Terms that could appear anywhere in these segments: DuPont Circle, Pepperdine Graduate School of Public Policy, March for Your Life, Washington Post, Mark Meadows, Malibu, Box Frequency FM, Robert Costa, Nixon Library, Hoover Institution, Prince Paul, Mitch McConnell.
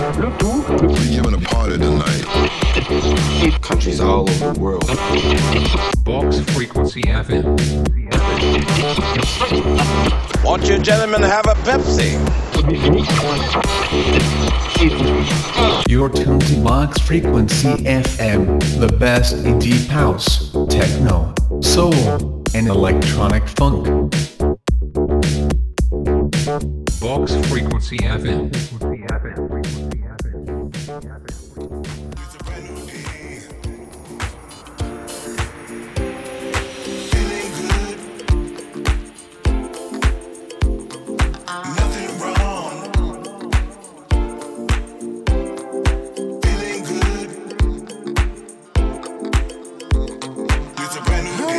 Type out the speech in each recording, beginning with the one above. le tout. We're giving a party tonight. Countries all over the world. Box Frequency FM. Won't you gentlemen have a Pepsi? You're tuned to Box Frequency FM, the best in deep house, techno, soul, and electronic funk. Box Frequency FM. It's a brand new day. Feeling good. Nothing wrong. Feeling good. It's a brand new day.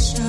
What you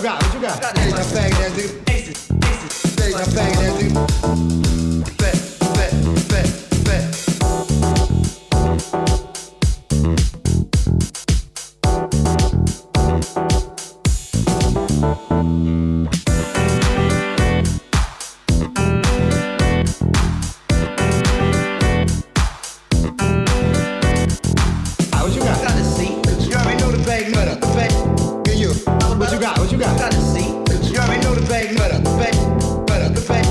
got? You already know the bag, murder, the bag, murder, the bag.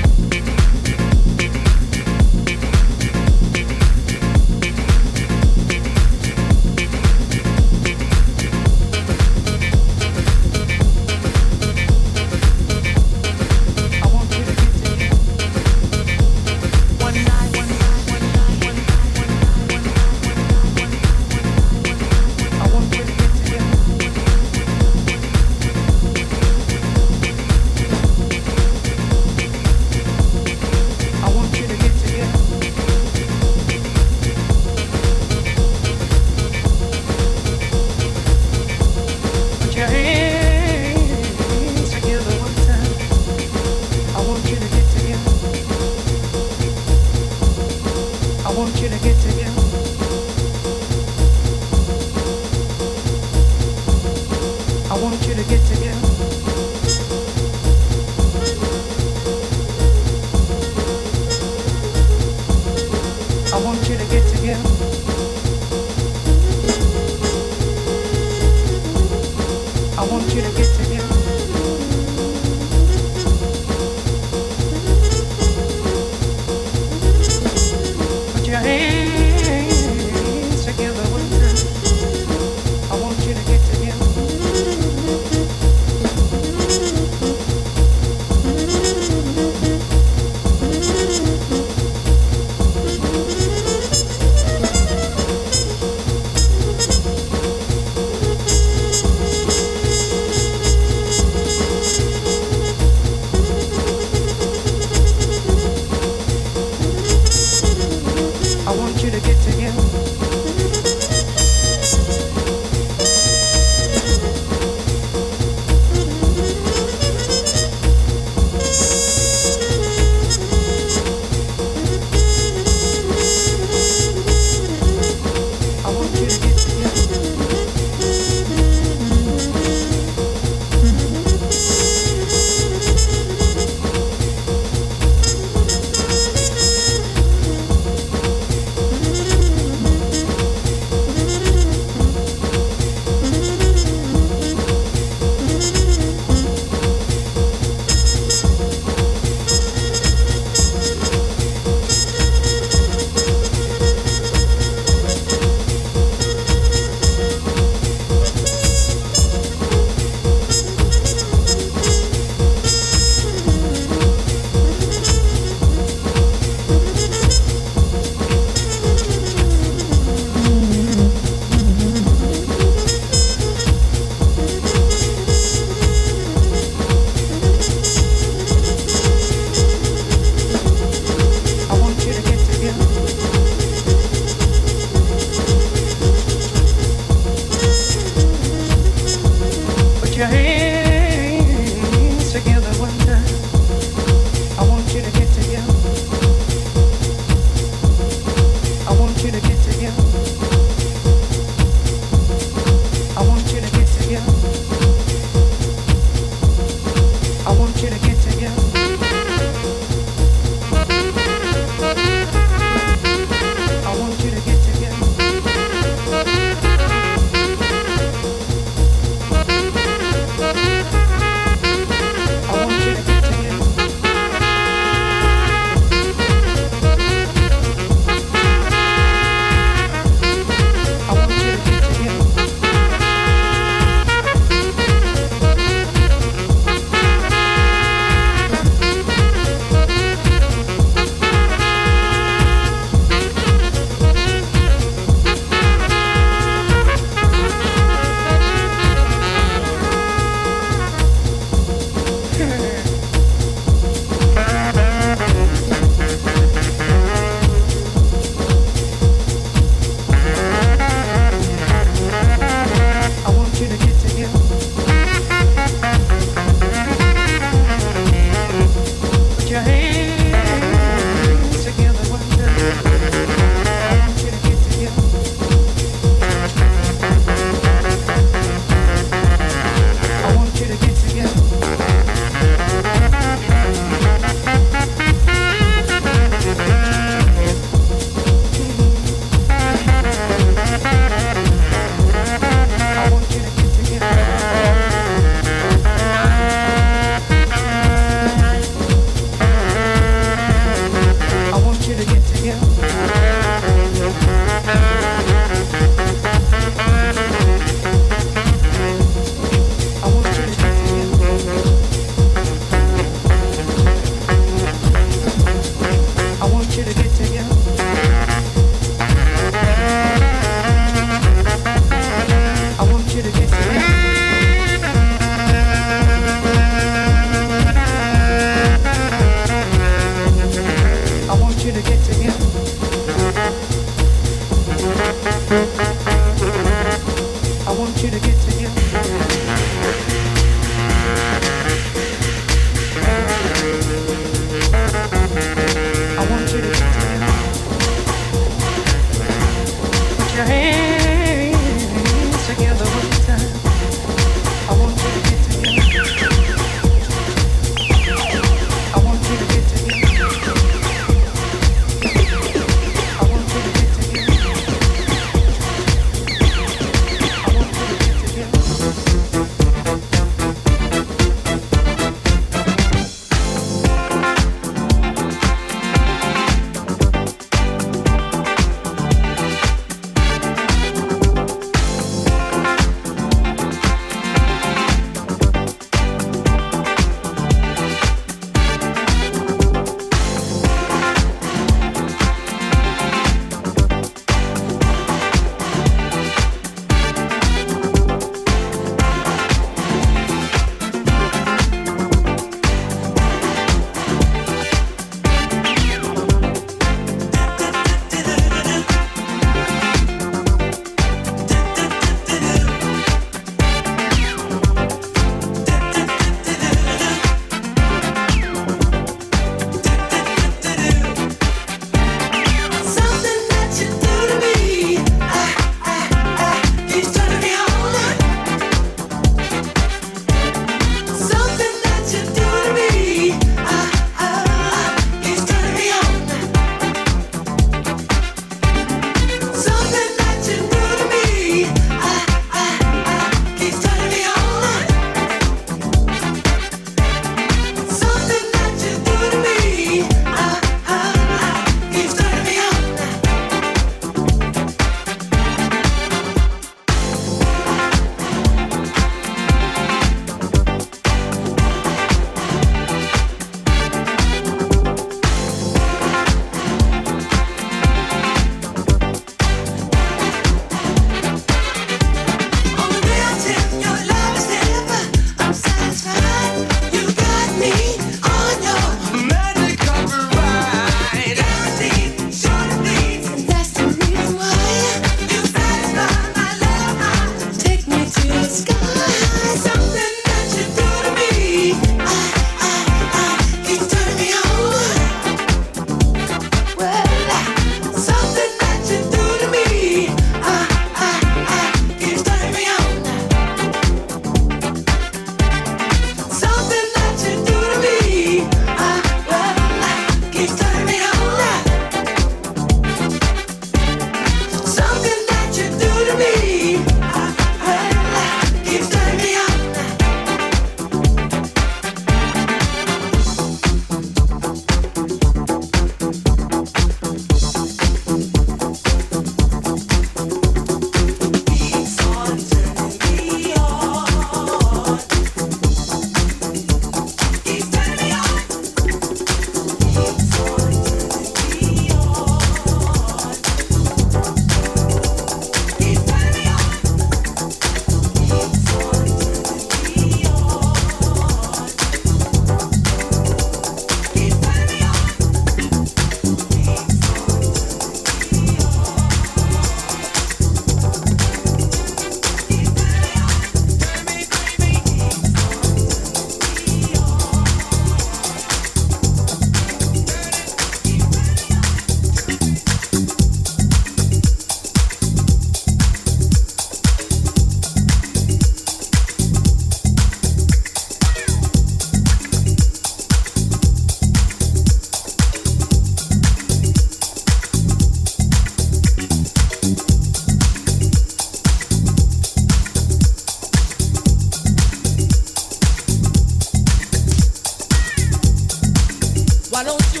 Why don't you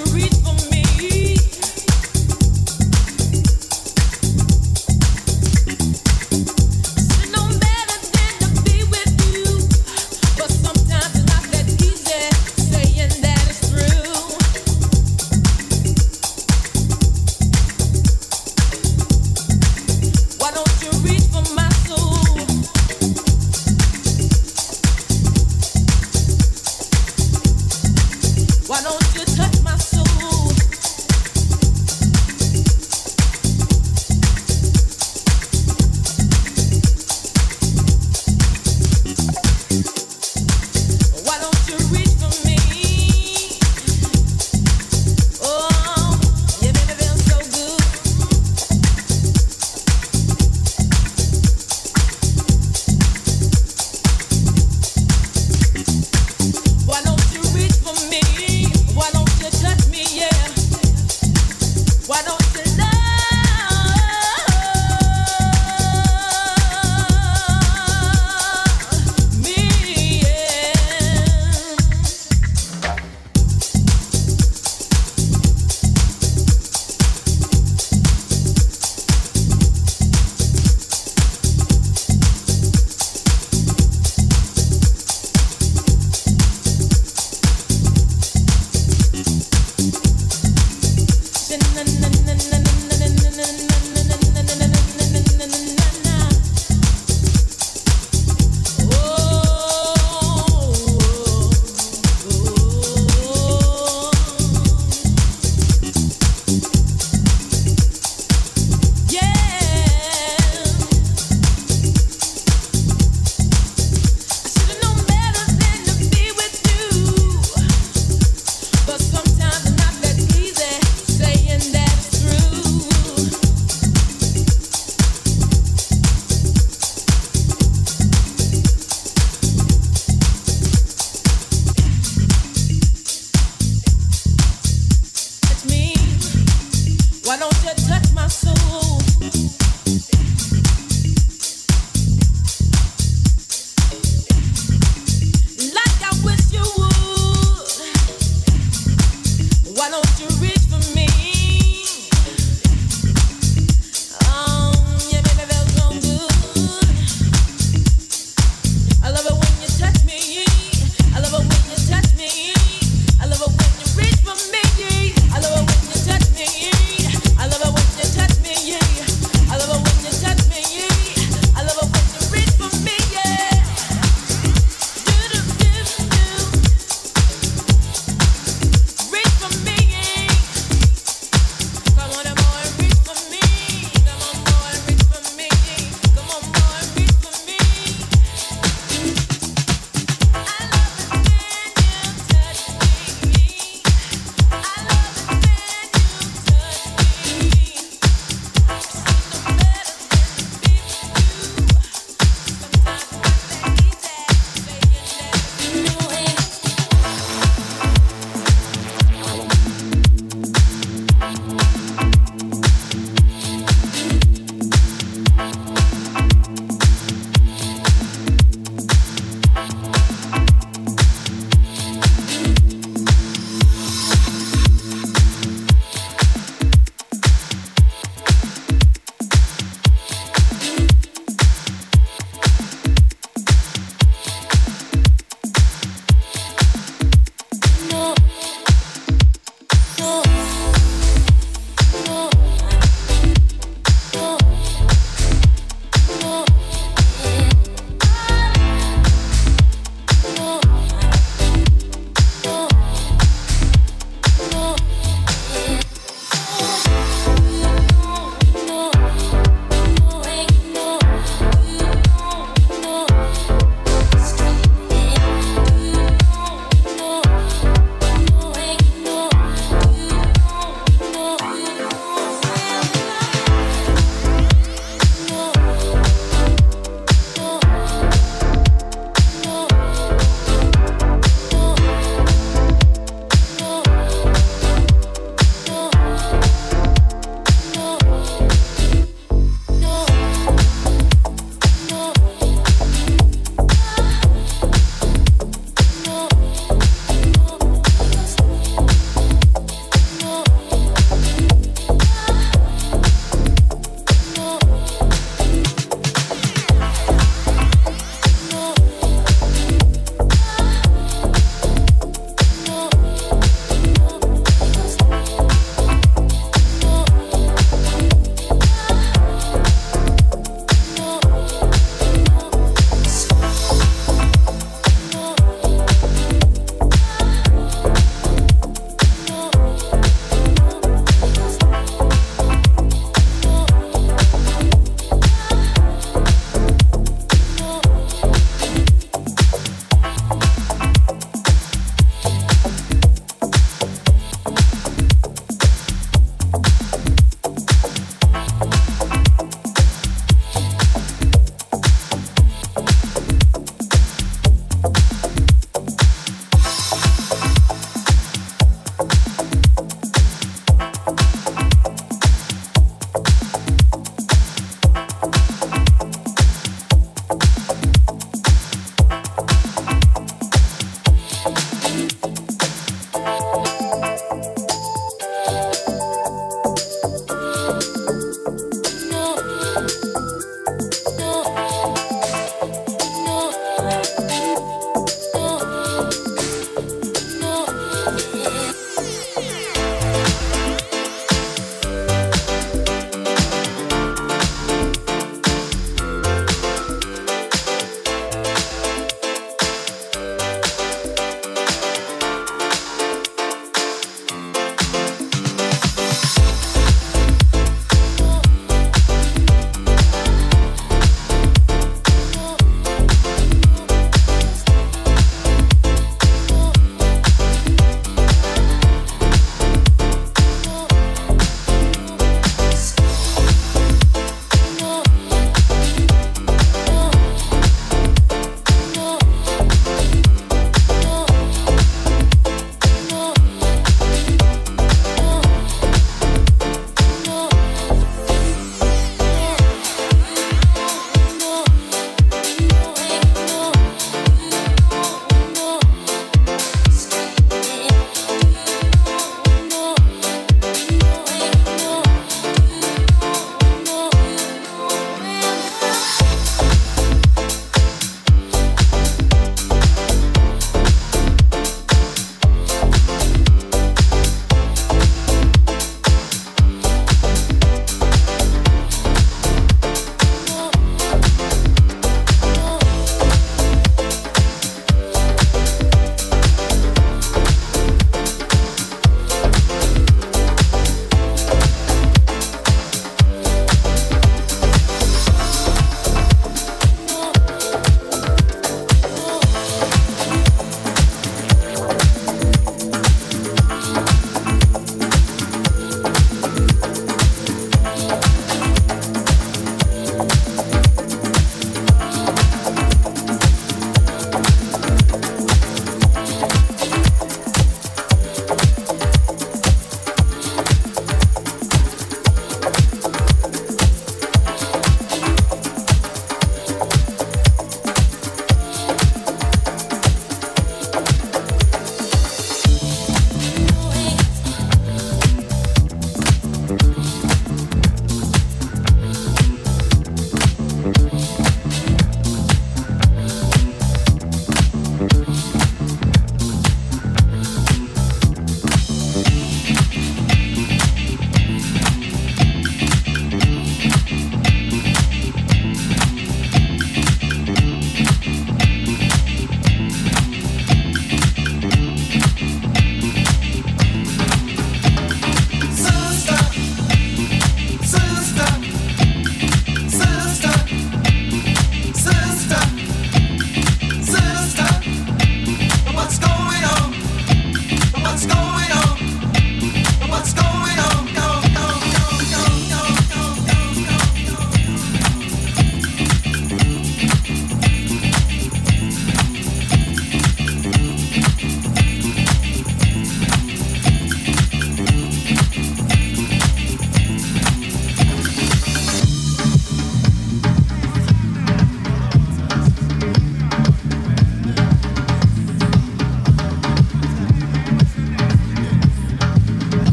touch my soul?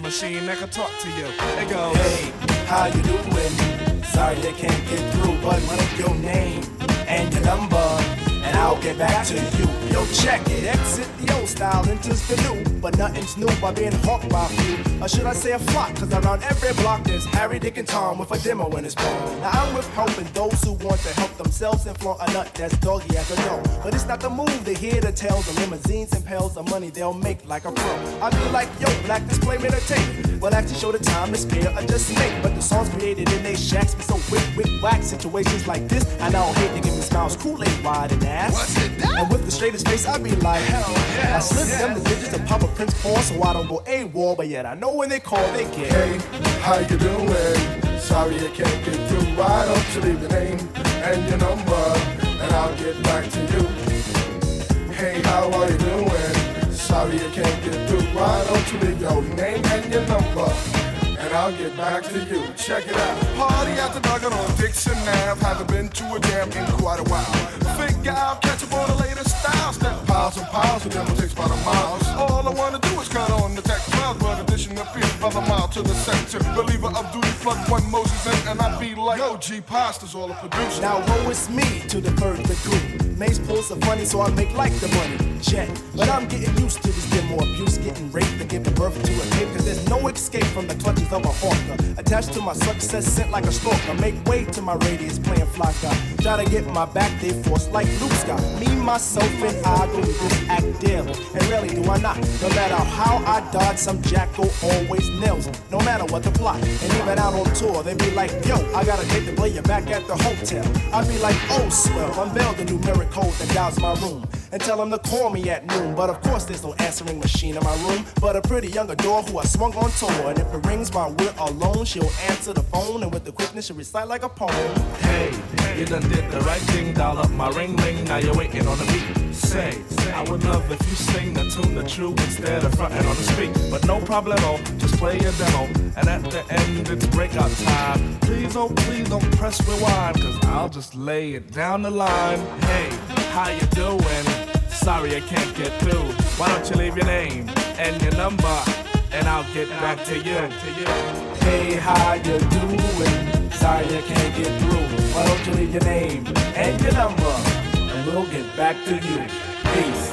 Machine that can talk to you. It goes, hey, how you doing? Sorry they can't get through, but look your name and your number, and I'll get back to you. Yo, check it. Exit the old style, enters the new, but nothing's new by being hawked by few. Or should I say a flock? Cause around every block there's Harry, Dick, and Tom with a demo in his palm. Now I'm with helping those who want to help themselves and flaunt a nut that's doggy as a no. But it's not the move to hear the tales of limousines and pails of money they'll make like a pro. I feel like, yo, black display made a tape. Well, actually show the time is fair or just make. But the songs created in they shacks be so wick-wick-whack. Situations like this, I now hate to give me smiles, Kool-Aid wide and ass. What's it that? And with the straightest face, I be like, hell yeah. I slip them the digits and pop a Prince Paul, so I don't go AWOL. But yet I know when they call, they get. Hey, how you doing? Sorry I can't get through. Why don't you leave your name and your number, and I'll get back to you. Hey, how are you doing? Sorry you can't get through, why don't you leave your name and your number, and I'll get back to you. Check it out. Party after dark on Dixon Ave, haven't been to a jam in quite a while. Figure out, catch up on the latest styles, that piles and piles of demo takes by the miles. All I wanna do is cut on the tech cloud, but addition of feet by the mile to the sector. Believer of duty, plug one Moses in, and I be like, yo, G Pasta's all a producer. Now woe is me to the third degree. Maze pulls some funny, so I make like the money, jet. But I'm getting used to this demo abuse, getting raped and giving birth to a tape, cause there's no escape from the clutches of a hawker. Attached to my success, sent like a stalker. Make way to my radius, playing fly guy. Try to get my back, they force like Luke Scott. Me, myself, and I do this act daily, and really do I not. No matter how I dodge, some jackal always nails them, no matter what the plot. And even out on tour, they be like, yo, I gotta take the player back at the hotel. I be like, oh, swell, unveil the numeric cold that dials my room, and tell them to call me at noon. But of course there's no answering machine in my room, but a pretty young adore who I swung on tour. And if it rings while we're alone, she'll answer the phone, and with the quickness she'll recite like a poem. Hey, you done did the right thing, dial up my ring ring, now you're waiting on the beat. Say, I would love if you sing the tune the true instead of fronting on the speak. But no problemo, just play your demo, and at the end it's breakout time. Please don't press rewind, cause I'll just lay it down the line. Hey, how you doing? Sorry I can't get through. Why don't you leave your name and your number, and I'll get back to you. Hey, how you doing? Sorry I can't get through. Why don't you leave your name and your number, and we'll get back to you. Peace.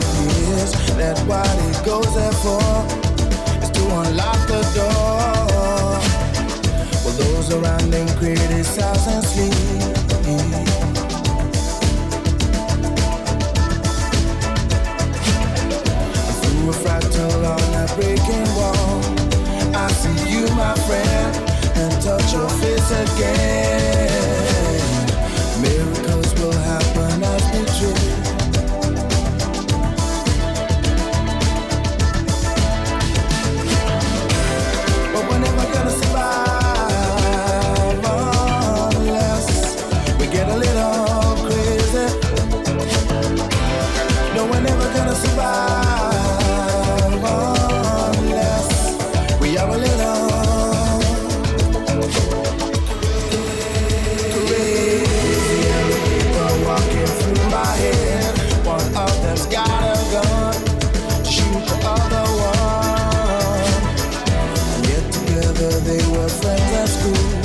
think he is. That's what he goes there for, is to unlock the door. Well, those around him criticize and sleep. Through a fractal on a breaking wall, I see you, my friend, and touch your face again. Miracles will happen as we dream. But we're never gonna survive unless we get a little crazy. No, we're never gonna survive unless we are a little. Friends at school.